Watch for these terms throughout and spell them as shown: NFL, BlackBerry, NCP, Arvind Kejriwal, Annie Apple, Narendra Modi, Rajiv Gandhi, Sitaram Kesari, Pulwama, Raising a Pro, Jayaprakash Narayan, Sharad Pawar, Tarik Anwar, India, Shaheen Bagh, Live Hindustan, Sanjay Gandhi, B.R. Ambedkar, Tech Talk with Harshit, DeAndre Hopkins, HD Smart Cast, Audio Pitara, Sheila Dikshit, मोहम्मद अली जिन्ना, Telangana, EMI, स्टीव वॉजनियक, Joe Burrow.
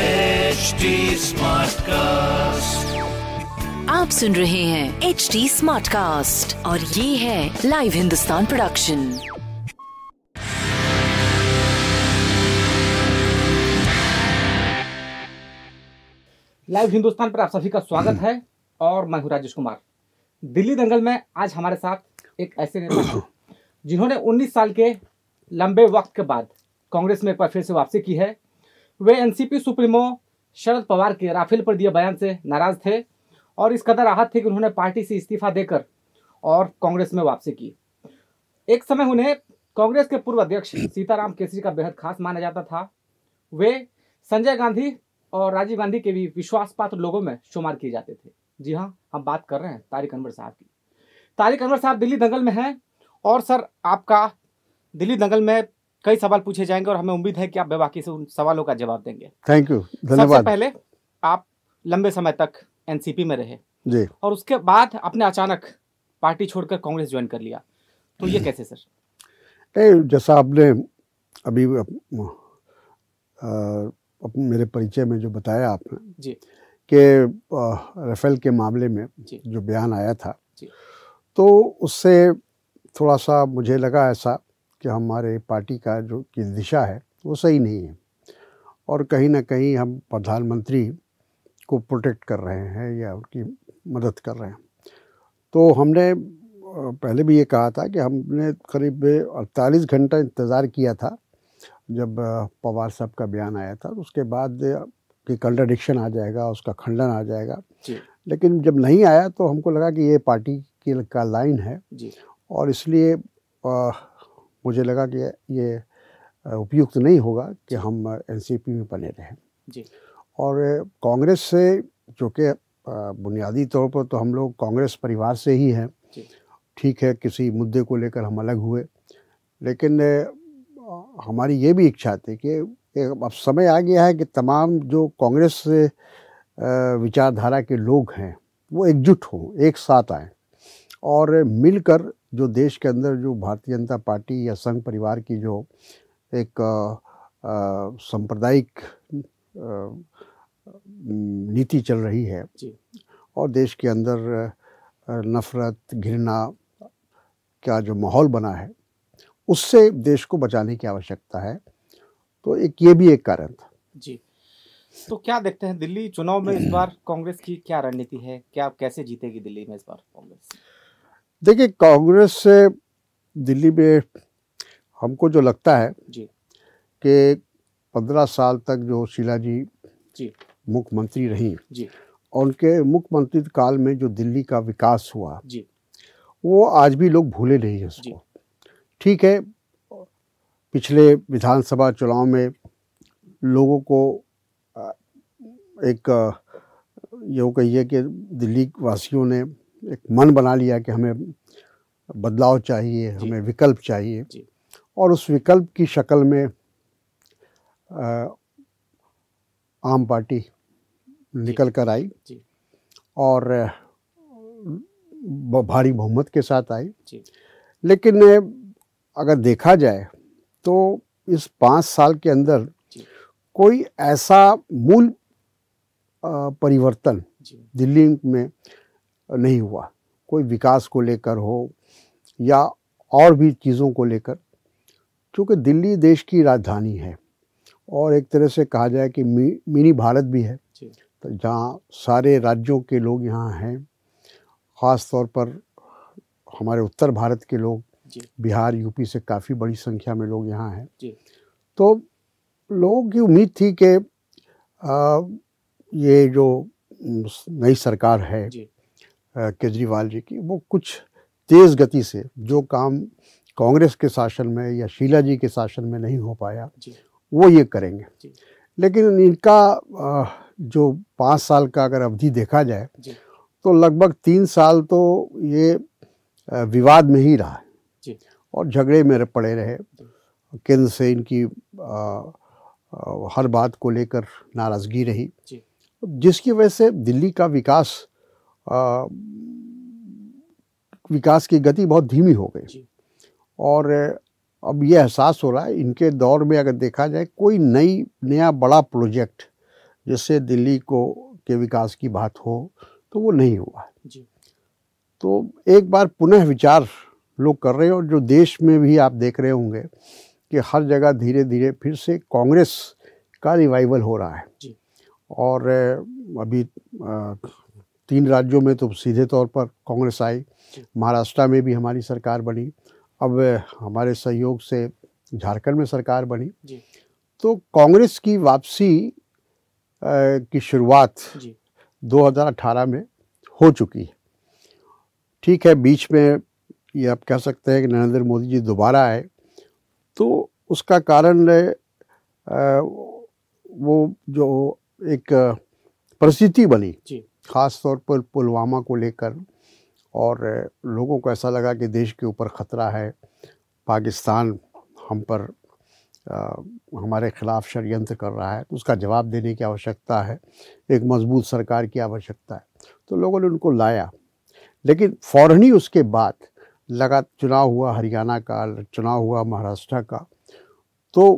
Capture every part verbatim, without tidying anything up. H D Smart Cast. आप सुन रहे हैं एच डी स्मार्ट कास्ट और ये है live Hindustan production. Live Hindustan पर आप सभी का स्वागत है और मैं हूं राजेश कुमार। दिल्ली दंगल में आज हमारे साथ एक ऐसे नेता हैं जिन्होंने उन्नीस साल के लंबे वक्त के बाद कांग्रेस में एक बार फिर से वापसी की है। वे एनसीपी सुप्रीमो शरद पवार के राफेल पर दिए बयान से नाराज थे और इस कदर आहत थे कि उन्होंने पार्टी से इस्तीफा देकर और कांग्रेस में वापसी की। एक समय उन्हें कांग्रेस के पूर्व अध्यक्ष सीताराम केसरी का बेहद खास माना जाता था। वे संजय गांधी और राजीव गांधी के भी विश्वास पात्र लोगों में शुमार किए जाते थे। जी हाँ, हम बात कर रहे हैं तारिक अनवर साहब की। तारिक अनवर साहब दिल्ली दंगल में हैं और सर, आपका दिल्ली दंगल में कई सवाल पूछे जाएंगे और हमें उम्मीद है कि आप बेबाकी से उन सवालों का जवाब देंगे। थैंक यू, धन्यवाद। सबसे पहले, आप लंबे समय तक एनसीपी में रहे जी और उसके बाद आपने अचानक पार्टी छोड़कर कांग्रेस ज्वाइन कर लिया, तो ये कैसे सर? ए, जैसा आपने अभी अप, अप, मेरे परिचय में जो बताया आपने जी कि राफेल के मामले में जो बयान आया था जी, तो उससे थोड़ा सा मुझे लगा ऐसा कि हमारे पार्टी का जो की दिशा है वो सही नहीं है और कहीं ना कहीं हम प्रधानमंत्री को प्रोटेक्ट कर रहे हैं या उनकी मदद कर रहे हैं। तो हमने पहले भी ये कहा था कि हमने करीब अड़तालीस घंटा इंतज़ार किया था जब पवार साहब का बयान आया था, उसके बाद कि कंट्राडिक्शन आ जाएगा, उसका खंडन आ जाएगा, लेकिन जब नहीं आया तो हमको लगा कि ये पार्टी की का लाइन है जी। और इसलिए आ, मुझे लगा कि ये उपयुक्त नहीं होगा कि हम एनसीपी में बने रहें जी। और कांग्रेस से, जो कि बुनियादी तौर पर तो हम लोग कांग्रेस परिवार से ही हैं, ठीक है किसी मुद्दे को लेकर हम अलग हुए, लेकिन हमारी ये भी इच्छा थी कि अब समय आ गया है कि तमाम जो कांग्रेस विचारधारा के लोग हैं वो एकजुट हों, एक साथ आएं और मिलकर जो देश के अंदर जो भारतीय जनता पार्टी या संघ परिवार की जो एक सांप्रदायिक नीति चल रही है और देश के अंदर नफरत घृणा का जो माहौल बना है उससे देश को बचाने की आवश्यकता है, तो एक ये भी एक कारण था जी। तो क्या देखते हैं दिल्ली चुनाव में इस बार कांग्रेस की क्या रणनीति है, क्या कैसे जीतेगी दिल्ली में इस बार कांग्रेस? देखिए, कांग्रेस से दिल्ली में हमको जो लगता है कि पंद्रह साल तक जो शीला जी मुख्यमंत्री रही जी, और उनके मुख्यमंत्री काल में जो दिल्ली का विकास हुआ जी, वो आज भी लोग भूले नहीं हैं उसको। ठीक है, पिछले विधानसभा चुनाव में लोगों को एक यूँ कहिए कि दिल्ली वासियों ने एक मन बना लिया कि हमें बदलाव चाहिए, हमें विकल्प चाहिए, और उस विकल्प की शक्ल में आ, आम पार्टी निकल कर आई जी, और भारी बहुमत के साथ आई जी। लेकिन अगर देखा जाए तो इस पाँच साल के अंदर कोई ऐसा मूल परिवर्तन दिल्ली में नहीं हुआ, कोई विकास को लेकर हो या और भी चीज़ों को लेकर, क्योंकि दिल्ली देश की राजधानी है और एक तरह से कहा जाए कि मी, मिनी भारत भी है, तो जहाँ सारे राज्यों के लोग यहाँ हैं, ख़ास तौर पर हमारे उत्तर भारत के लोग, बिहार यूपी से काफ़ी बड़ी संख्या में लोग यहाँ हैं। तो लोगों की उम्मीद थी कि ये जो नई सरकार है केजरीवाल जी की, वो कुछ तेज़ गति से जो काम कांग्रेस के शासन में या शीला जी के शासन में नहीं हो पाया वो ये करेंगे। लेकिन इनका जो पाँच साल का अगर अवधि देखा जाए तो लगभग तीन साल तो ये विवाद में ही रहा है जी। और झगड़े में पड़े रहे, केंद्र से इनकी आ, आ, हर बात को लेकर नाराज़गी रही जी। जिसकी वजह से दिल्ली का विकास आ, विकास की गति बहुत धीमी हो गई। और अब ये एहसास हो रहा है इनके दौर में अगर देखा जाए कोई नई नया बड़ा प्रोजेक्ट जिससे दिल्ली को के विकास की बात हो तो वो नहीं हुआ जी। तो एक बार पुनः विचार लोग कर रहे हैं। और जो देश में भी आप देख रहे होंगे कि हर जगह धीरे धीरे फिर से कांग्रेस का रिवाइवल हो रहा है जी। और अभी तीन राज्यों में तो सीधे तौर पर कांग्रेस आई, महाराष्ट्र में भी हमारी सरकार बनी, अब हमारे सहयोग से झारखंड में सरकार बनी जी। तो कांग्रेस की वापसी की शुरुआत दो हज़ार अठारह में हो चुकी है। ठीक है, बीच में ये आप कह सकते हैं कि नरेंद्र मोदी जी दोबारा आए तो उसका कारण वो जो एक परिस्थिति बनी जी। खास तौर पर पुलवामा को लेकर, और लोगों को ऐसा लगा कि देश के ऊपर ख़तरा है, पाकिस्तान हम पर आ, हमारे ख़िलाफ़ षड्यंत्र कर रहा है, तो उसका जवाब देने की आवश्यकता है, एक मजबूत सरकार की आवश्यकता है। तो लोगों ने उनको लाया, लेकिन फ़ौरन ही उसके बाद लगा चुनाव हुआ हरियाणा का, चुनाव हुआ महाराष्ट्र का, तो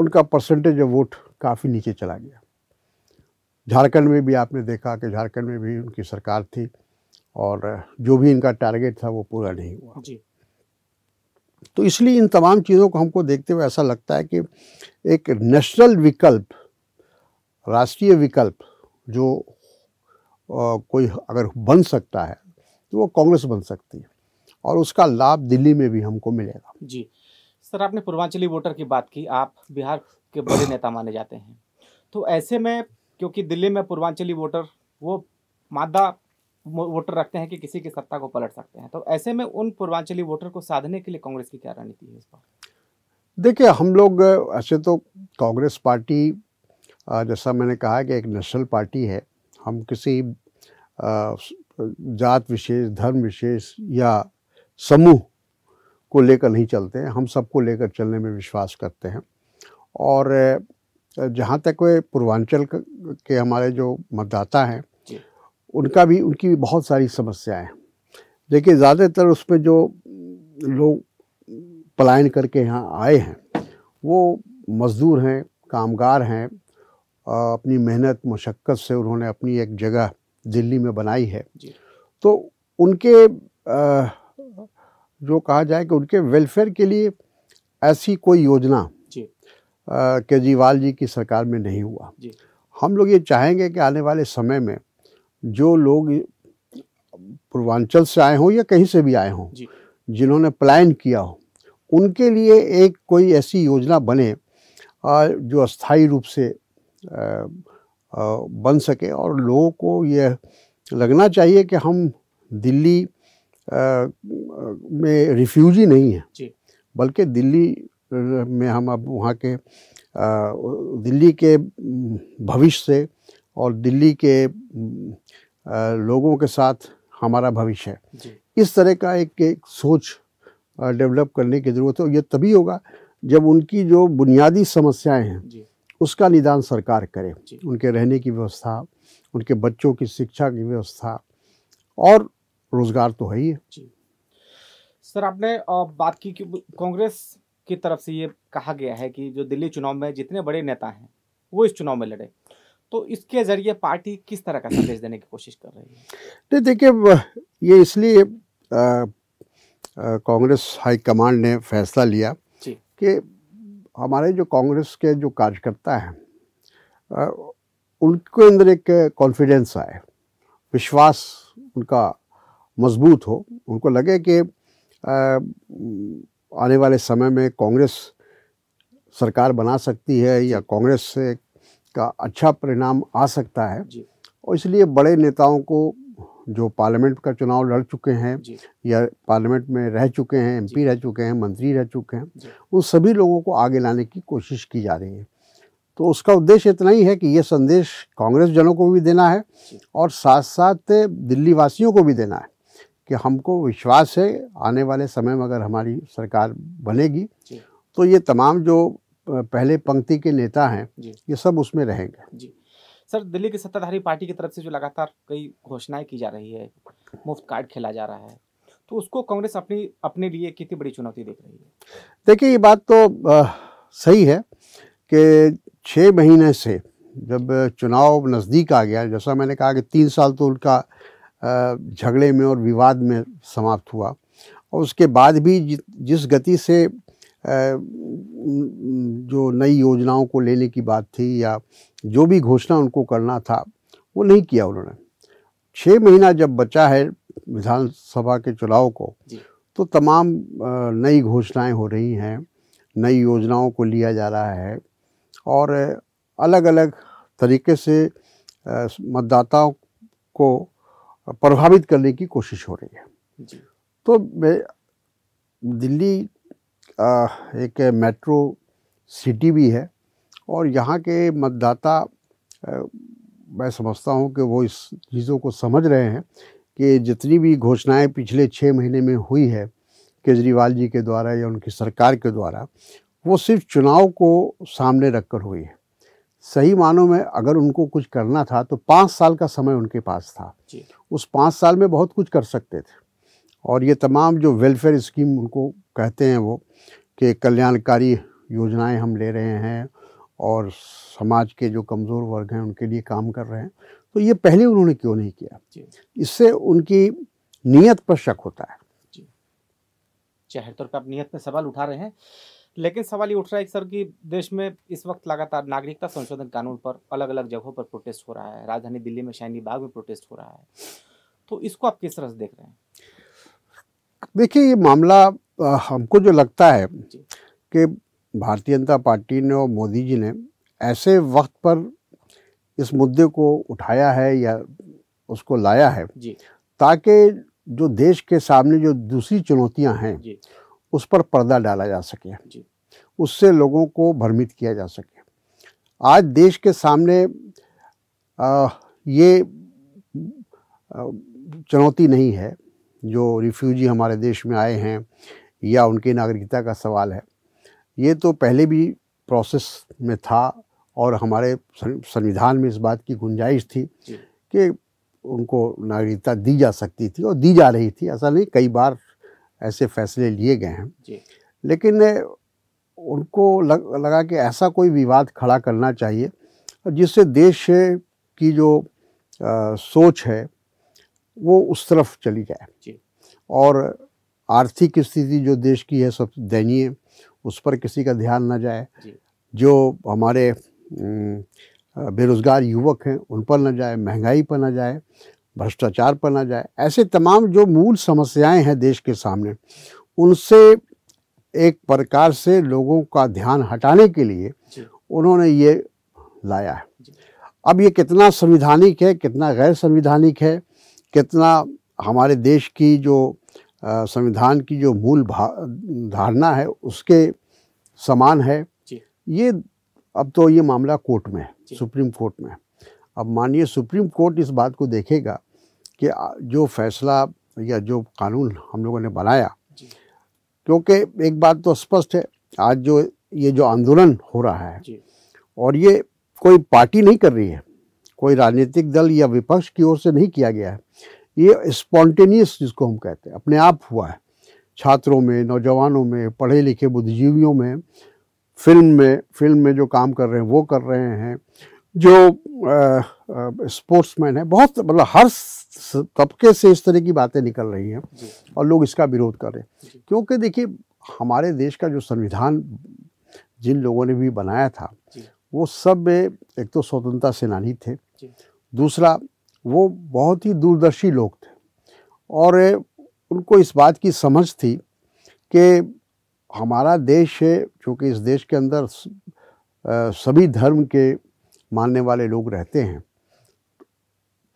उनका परसेंटेज ऑफ वोट काफ़ी नीचे चला गया। झारखंड में भी आपने देखा कि झारखंड में भी उनकी सरकार थी और जो भी इनका टारगेट था वो पूरा नहीं हुआ जी। तो इसलिए इन तमाम चीज़ों को हमको देखते हुए ऐसा लगता है कि एक नेशनल विकल्प, राष्ट्रीय विकल्प जो आ, कोई अगर बन सकता है तो वो कांग्रेस बन सकती है, और उसका लाभ दिल्ली में भी हमको मिलेगा जी। सर, आपने पूर्वांचली वोटर की बात की, आप बिहार के बड़े नेता माने जाते हैं, तो ऐसे में क्योंकि दिल्ली में पूर्वांचली वोटर वो मादा वोटर रखते हैं कि किसी की सत्ता को पलट सकते हैं, तो ऐसे में उन पूर्वांचली वोटर को साधने के लिए कांग्रेस की क्या रणनीति है इस पर? देखिए, हम लोग ऐसे तो कांग्रेस पार्टी जैसा मैंने कहा कि एक नेशनल पार्टी है, हम किसी जात विशेष, धर्म विशेष या समूह को लेकर नहीं चलते हैं, हम सबको लेकर चलने में विश्वास करते हैं। और जहाँ तक वे पूर्वांचल के हमारे जो मतदाता हैं उनका भी उनकी भी बहुत सारी समस्याएं हैं, लेकिन ज़्यादातर उसमें जो लोग पलायन करके यहाँ आए हैं वो मज़दूर हैं, कामगार हैं, अपनी मेहनत मशक्क़त से उन्होंने अपनी एक जगह दिल्ली में बनाई है, तो उनके जो कहा जाए कि उनके वेलफेयर के लिए ऐसी कोई योजना केजरीवाल जी की सरकार में नहीं हुआ। हम लोग ये चाहेंगे कि आने वाले समय में जो लोग पूर्वांचल से आए हों या कहीं से भी आए हों, जिन्होंने पलायन किया हो, उनके लिए एक कोई ऐसी योजना बने जो अस्थायी रूप से बन सके। और लोगों को यह लगना चाहिए कि हम दिल्ली में रिफ्यूजी नहीं हैं, बल्कि दिल्ली में हम अब वहाँ के दिल्ली के भविष्य से और दिल्ली के लोगों के साथ हमारा भविष्य है, इस तरह का एक, एक सोच डेवलप करने की ज़रूरत है। और ये तभी होगा जब उनकी जो बुनियादी समस्याएं हैं उसका निदान सरकार करे, उनके रहने की व्यवस्था, उनके बच्चों की शिक्षा की व्यवस्था, और रोज़गार तो है ही है जी। सर, आपने बात की कि कांग्रेस की तरफ से ये कहा गया है कि जो दिल्ली चुनाव में जितने बड़े नेता हैं वो इस चुनाव में लड़े, तो इसके ज़रिए पार्टी किस तरह का संदेश देने की कोशिश कर रही है? नहीं, देखिए, ये इसलिए कांग्रेस हाईकमांड ने फैसला लिया कि हमारे जो कांग्रेस के जो कार्यकर्ता हैं उनके अंदर एक कॉन्फिडेंस आए, विश्वास उनका मजबूत हो, उनको लगे कि आने वाले समय में कांग्रेस सरकार बना सकती है या कांग्रेस से का अच्छा परिणाम आ सकता है। और इसलिए बड़े नेताओं को जो पार्लियामेंट का चुनाव लड़ चुके हैं या पार्लियामेंट में रह चुके हैं, एमपी रह चुके हैं, मंत्री रह चुके हैं, उन सभी लोगों को आगे लाने की कोशिश की जा रही है। तो उसका उद्देश्य इतना ही है कि ये संदेश कांग्रेस जनों को भी देना है और साथ साथ दिल्ली वासियों को भी देना है कि हमको विश्वास है आने वाले समय में अगर हमारी सरकार बनेगी तो ये तमाम जो पहले पंक्ति के नेता हैं ये सब उसमें रहेंगे। जी सर, दिल्ली की सत्ताधारी पार्टी की तरफ से जो लगातार कई घोषणाएं की जा रही है, मुफ्त कार्ड खेला जा रहा है, तो उसको कांग्रेस अपनी अपने लिए कितनी बड़ी चुनौती देख रही है? देखिए, ये बात तो आ, सही है कि छः महीने से जब चुनाव नज़दीक आ गया, जैसा मैंने कहा कि तीन साल तो उनका झगड़े में और विवाद में समाप्त हुआ, और उसके बाद भी जि, जिस गति से आ, जो नई योजनाओं को लेने की बात थी या जो भी घोषणा उनको करना था वो नहीं किया उन्होंने। छः महीना जब बचा है विधानसभा के चुनाव को तो तमाम नई घोषणाएं हो रही हैं, नई योजनाओं को लिया जा रहा है और अलग अलग तरीके से मतदाताओं को प्रभावित करने की कोशिश हो रही है। जी। तो दिल्ली एक मेट्रो सिटी भी है और यहाँ के मतदाता, मैं समझता हूँ कि वो इस चीज़ों को समझ रहे हैं कि जितनी भी घोषणाएं पिछले छः महीने में हुई है केजरीवाल जी के द्वारा या उनकी सरकार के द्वारा, वो सिर्फ चुनाव को सामने रखकर हुई है। सही मानों में अगर उनको कुछ करना था तो पाँच साल का समय उनके पास था, उस पाँच साल में बहुत कुछ कर सकते थे। और ये तमाम जो वेलफेयर स्कीम उनको कहते हैं वो कि कल्याणकारी योजनाएं हम ले रहे हैं और समाज के जो कमज़ोर वर्ग हैं उनके लिए काम कर रहे हैं, तो ये पहले उन्होंने क्यों नहीं किया? इससे उनकी नीयत पर शक होता है। जी, जाहिर तौर पर आप नीयत पर सवाल उठा रहे हैं, लेकिन सवाल ये उठ रहा है सर कि देश में इस वक्त लगातार नागरिकता संशोधन कानून पर अलग अलग जगहों पर प्रोटेस्ट हो रहा है, राजधानी दिल्ली में शाहीन बाग में प्रोटेस्ट हो रहा है, तो इसको आप किस तरह से देख रहे हैं? देखिए, ये मामला हमको जो लगता है कि भारतीय जनता पार्टी ने और मोदी जी ने ऐसे वक्त पर इस मुद्दे को उठाया है या उसको लाया है ताकि जो देश के सामने जो दूसरी चुनौतियां हैं उस पर पर्दा डाला जा सके, उससे लोगों को भ्रमित किया जा सके। आज देश के सामने आ, ये चुनौती नहीं है जो रिफ्यूजी हमारे देश में आए हैं या उनकी नागरिकता का सवाल है, ये तो पहले भी प्रोसेस में था और हमारे संविधान में इस बात की गुंजाइश थी कि उनको नागरिकता दी जा सकती थी और दी जा रही थी। ऐसा नहीं, कई बार ऐसे फैसले लिए गए हैं, लेकिन उनको लग, लगा कि ऐसा कोई विवाद खड़ा करना चाहिए जिससे देश की जो आ, सोच है वो उस तरफ चली जाए और आर्थिक स्थिति जो देश की है सब दयनीय, उस पर किसी का ध्यान ना जाए, जो हमारे बेरोज़गार युवक हैं उन पर ना जाए, महंगाई पर ना जाए, भ्रष्टाचार पर ना जाए। ऐसे तमाम जो मूल समस्याएं हैं देश के सामने, उनसे एक प्रकार से लोगों का ध्यान हटाने के लिए उन्होंने ये लाया है। अब ये कितना संवैधानिक है, कितना गैर संवैधानिक है, कितना हमारे देश की जो संविधान की जो मूल धारणा है उसके समान है, ये अब तो ये मामला कोर्ट में है, सुप्रीम कोर्ट में है। अब मानिए सुप्रीम कोर्ट इस बात को देखेगा कि जो फैसला या जो कानून हम लोगों ने बनाया, क्योंकि एक बात तो स्पष्ट है, आज जो ये जो आंदोलन हो रहा है और ये कोई पार्टी नहीं कर रही है, कोई राजनीतिक दल या विपक्ष की ओर से नहीं किया गया है, ये स्पॉन्टेनियस जिसको हम कहते हैं अपने आप हुआ है, छात्रों में, नौजवानों में, पढ़े लिखे बुद्धिजीवियों में, फिल्म में फिल्म में जो काम कर रहे हैं वो कर रहे हैं, जो स्पोर्ट्समैन है, बहुत मतलब हर तबके से इस तरह की बातें निकल रही हैं और लोग इसका विरोध कर रहे हैं। क्योंकि देखिए, हमारे देश का जो संविधान जिन लोगों ने भी बनाया था वो सब एक तो स्वतंत्रता सेनानी थे, दूसरा वो बहुत ही दूरदर्शी लोग थे और उनको इस बात की समझ थी कि हमारा देश है, चूँकि इस देश के अंदर सभी धर्म के मानने वाले लोग रहते हैं,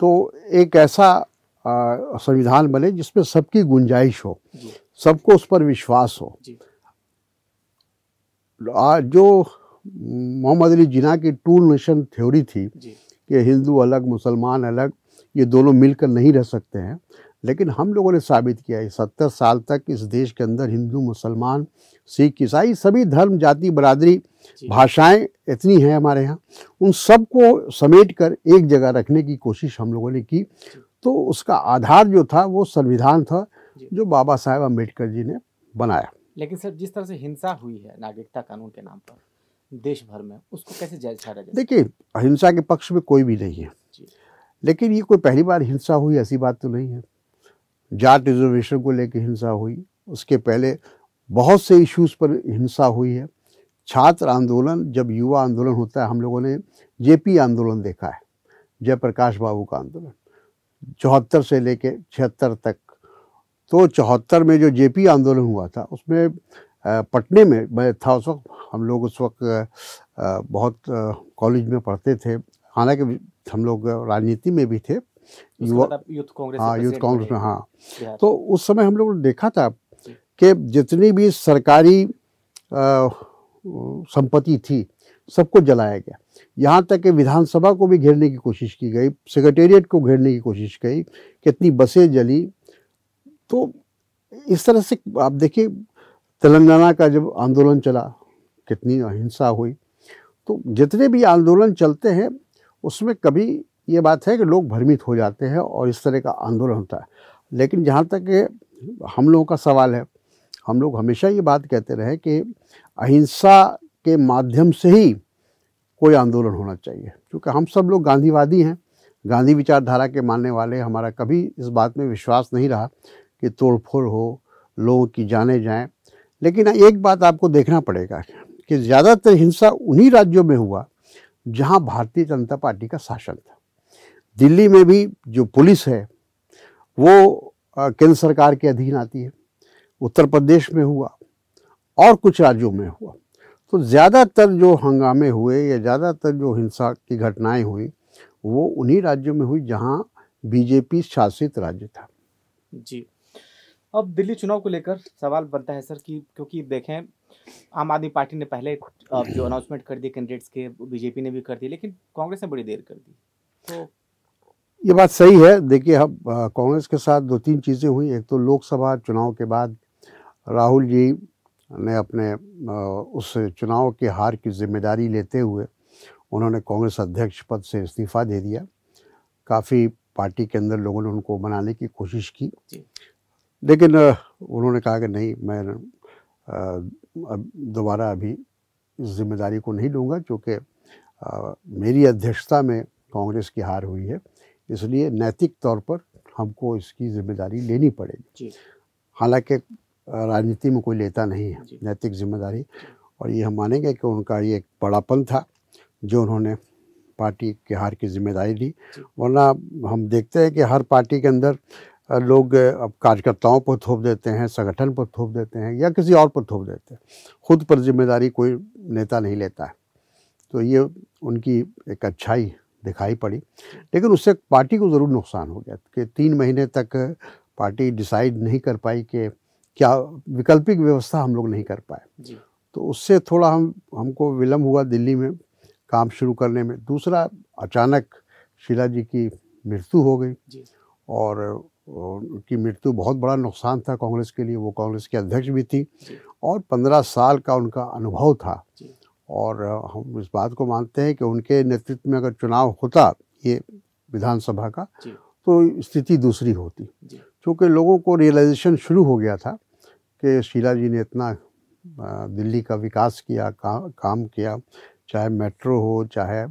तो एक ऐसा संविधान बने जिसमें सबकी गुंजाइश हो, सबको उस पर विश्वास हो। जो मोहम्मद अली जिन्ना की टू नेशन थ्योरी थी कि हिंदू अलग मुसलमान अलग ये दोनों मिलकर नहीं रह सकते हैं, लेकिन हम लोगों ने साबित किया है सत्तर साल तक इस देश के अंदर हिंदू मुसलमान सिख ईसाई सभी धर्म जाति बरादरी भाषाएं इतनी हैं हमारे यहाँ, उन सबको समेट कर एक जगह रखने की कोशिश हम लोगों ने की। तो उसका आधार जो था वो संविधान था जो बाबा साहेब अम्बेडकर जी ने बनाया। लेकिन सर जिस तरह से हिंसा हुई है नागरिकता कानून के नाम पर देश भर में, उसको कैसे जायज ठहराया जाए? देखिए अहिंसा के पक्ष में कोई भी नहीं है, लेकिन ये कोई पहली बार हिंसा हुई ऐसी बात तो नहीं है। जाट रिजर्वेशन को लेकर हिंसा हुई, उसके पहले बहुत से इश्यूज़ पर हिंसा हुई है। छात्र आंदोलन, जब युवा आंदोलन होता है, हम लोगों ने जेपी आंदोलन देखा है, जयप्रकाश बाबू का आंदोलन चौहत्तर से लेके छिहत्तर तक। तो चौहत्तर में जो जेपी आंदोलन हुआ था उसमें पटने में मैं था उस वक्त, हम लोग उस वक्त बहुत कॉलेज में पढ़ते थे, हालांकि हम लोग राजनीति में भी थे, युवा यूथ कांग्रेस, हाँ यूथ कांग्रेस में, हाँ। तो उस समय हम लोग ने देखा था कि जितनी भी सरकारी संपत्ति थी सबको जलाया गया, यहाँ तक कि विधानसभा को भी घेरने की कोशिश की गई, सेक्रेटेरिएट को घेरने की कोशिश की, कितनी बसें जली। तो इस तरह से आप देखिए तेलंगाना का जब आंदोलन चला कितनी अहिंसा हुई। तो जितने भी आंदोलन चलते हैं उसमें कभी ये बात है कि लोग भ्रमित हो जाते हैं और इस तरह का आंदोलन होता है। लेकिन जहाँ तक हम लोगों का सवाल है, हम लोग हमेशा ये बात कहते रहे कि अहिंसा के माध्यम से ही कोई आंदोलन होना चाहिए, क्योंकि हम सब लोग गांधीवादी हैं, गांधी विचारधारा के मानने वाले। हमारा कभी इस बात में विश्वास नहीं रहा कि तोड़फोड़ हो, लोगों की जाने जाएं। लेकिन एक बात आपको देखना पड़ेगा कि ज़्यादातर हिंसा उन्हीं राज्यों में हुआ जहां भारतीय जनता पार्टी का शासन था। दिल्ली में भी जो पुलिस है वो केंद्र सरकार के अधीन आती है, उत्तर प्रदेश में हुआ और कुछ राज्यों में हुआ। तो ज़्यादातर जो हंगामे हुए या ज़्यादातर जो हिंसा की घटनाएं हुई वो उन्हीं राज्यों में हुई जहाँ बीजेपी शासित राज्य था। जी, अब दिल्ली चुनाव को लेकर सवाल बनता है सर कि क्योंकि देखें आम आदमी पार्टी ने पहले जो अनाउंसमेंट कर दी कैंडिडेट्स के, बीजेपी ने भी कर दी, लेकिन कांग्रेस ने बड़ी देर कर दी। तो ये बात सही है। देखिए हम कांग्रेस के साथ दो तीन चीज़ें हुई। एक तो लोकसभा चुनाव के बाद राहुल जी ने अपने आ, उस चुनाव के हार की जिम्मेदारी लेते हुए उन्होंने कांग्रेस अध्यक्ष पद से इस्तीफा दे दिया। काफ़ी पार्टी के अंदर लोगों ने उनको मनाने की कोशिश की, लेकिन उन्होंने कहा कि नहीं, मैं दोबारा अभी इस जिम्मेदारी को नहीं लूँगा, क्योंकि मेरी अध्यक्षता में कांग्रेस की हार हुई है, इसलिए नैतिक तौर पर हमको इसकी जिम्मेदारी लेनी पड़ेगी। हालांकि राजनीति में कोई लेता नहीं है नैतिक जिम्मेदारी, और ये हम मानेंगे कि उनका ये एक बड़ापन था जो उन्होंने पार्टी के हार की जिम्मेदारी ली। वरना हम देखते हैं कि हर पार्टी के अंदर लोग अब कार्यकर्ताओं पर थोप देते हैं, संगठन पर थोप देते हैं या किसी और पर थोप देते हैं, खुद पर जिम्मेदारी कोई नेता नहीं लेता है। तो ये उनकी एक अच्छाई दिखाई पड़ी, लेकिन उससे पार्टी को ज़रूर नुकसान हो गया कि तीन महीने तक पार्टी डिसाइड नहीं कर पाई कि क्या वैकल्पिक व्यवस्था हम लोग नहीं कर पाए। तो उससे थोड़ा हम हमको विलम्ब हुआ दिल्ली में काम शुरू करने में। दूसरा, अचानक शीला जी की मृत्यु हो गई और उनकी मृत्यु बहुत बड़ा नुकसान था कांग्रेस के लिए। वो कांग्रेस के अध्यक्ष भी थी और पंद्रह साल का उनका अनुभव था, और हम इस बात को मानते हैं कि उनके नेतृत्व में अगर चुनाव होता ये विधानसभा का तो स्थिति दूसरी होती, क्योंकि लोगों को रियलाइजेशन शुरू हो गया था कि शीला जी ने इतना दिल्ली का विकास किया, का, काम किया, चाहे मेट्रो हो, चाहे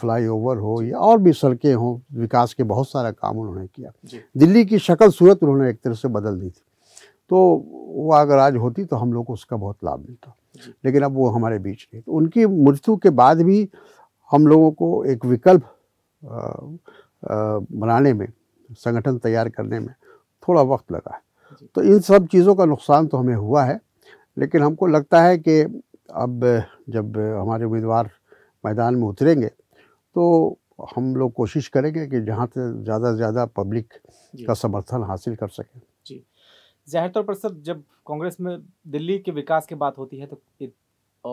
फ्लाईओवर हो या और भी सड़कें हों, विकास के बहुत सारा काम उन्होंने किया। दिल्ली की शक्ल सूरत उन्होंने एक तरह से बदल दी थी। तो वो अगर आज होती तो हम लोग को उसका बहुत लाभ मिलता, लेकिन अब वो हमारे बीच नहीं। तो उनकी मृत्यु के बाद भी हम लोगों को एक विकल्प आ, आ, बनाने में, संगठन तैयार करने में थोड़ा वक्त लगा है। तो इन सब चीज़ों का नुकसान तो हमें हुआ है, लेकिन हमको लगता है कि अब जब हमारे उम्मीदवार मैदान में उतरेंगे तो हम लोग कोशिश करेंगे कि जहाँ से ज़्यादा से ज़्यादा पब्लिक का समर्थन हासिल कर सकें। जी, जाहिर तौर पर सर जब कांग्रेस में दिल्ली के विकास की बात होती है तो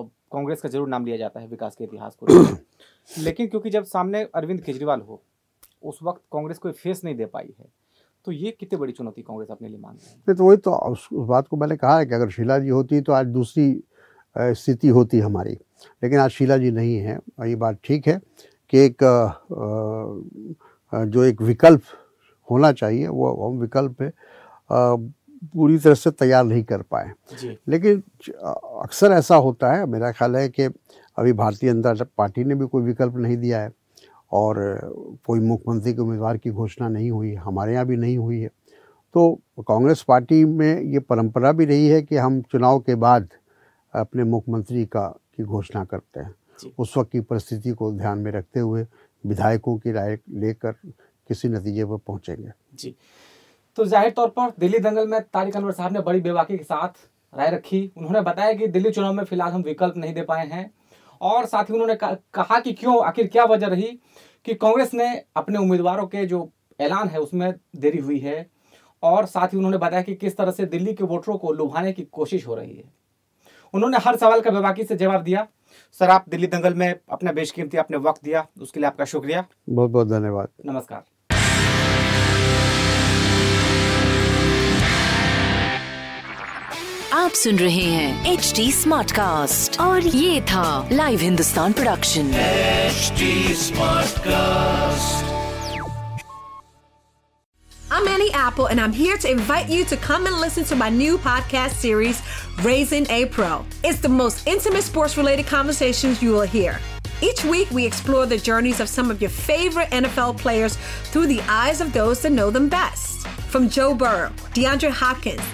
कांग्रेस का जरूर नाम लिया जाता है विकास के इतिहास को, लेकिन क्योंकि जब सामने अरविंद केजरीवाल हो उस वक्त कांग्रेस कोई फेस नहीं दे पाई है, तो ये कितनी बड़ी चुनौती कांग्रेस अपने लिए मान रही है। नहीं तो वही तो उस, उस बात को मैंने कहा है कि अगर शीला जी होती तो आज दूसरी स्थिति होती हमारी, लेकिन आज शीला जी नहीं है। ये बात ठीक है कि एक जो एक विकल्प होना चाहिए वो हम विकल्प है पूरी तरह से तैयार नहीं कर पाए, लेकिन अक्सर ऐसा होता है। मेरा ख्याल है कि अभी भारतीय जनता पार्टी ने भी कोई विकल्प नहीं दिया है और कोई मुख्यमंत्री के उम्मीदवार की घोषणा नहीं हुई है, हमारे यहाँ भी नहीं हुई है। तो कांग्रेस पार्टी में ये परंपरा भी रही है कि हम चुनाव के बाद अपने मुख्यमंत्री का की घोषणा करते हैं, उस वक्त की परिस्थिति को ध्यान में रखते हुए विधायकों की राय लेकर किसी नतीजे पर पहुँचेंगे। जी, तो जाहिर तौर पर दिल्ली दंगल में तारिक अनवर साहब ने बड़ी बेबाकी के साथ राय रखी। उन्होंने बताया कि दिल्ली चुनाव में फिलहाल हम विकल्प नहीं दे पाए हैं, और साथ ही उन्होंने कहा कि क्यों, आखिर क्या वजह रही कि कांग्रेस ने अपने उम्मीदवारों के जो ऐलान है उसमें देरी हुई है, और साथ ही उन्होंने बताया कि किस तरह से दिल्ली के वोटरों को लुभाने की कोशिश हो रही है। उन्होंने हर सवाल का बेबाकी से जवाब दिया। सर, आप दिल्ली दंगल में अपना बेशकीमती आपने वक्त दिया, उसके लिए आपका शुक्रिया, बहुत बहुत धन्यवाद, नमस्कार। आप सुन रहे हैं एच डी स्मार्ट कास्ट और ये था live Hindustan production H D smart cast. I'm Annie Apple, and I'm here to invite you to come and listen to my new podcast series, Raising a Pro. It's the most intimate sports-related conversations you will hear. Each week, we explore the journeys of some of your favorite N F L players through the eyes of those that know them best. From Joe Burrow, DeAndre Hopkins,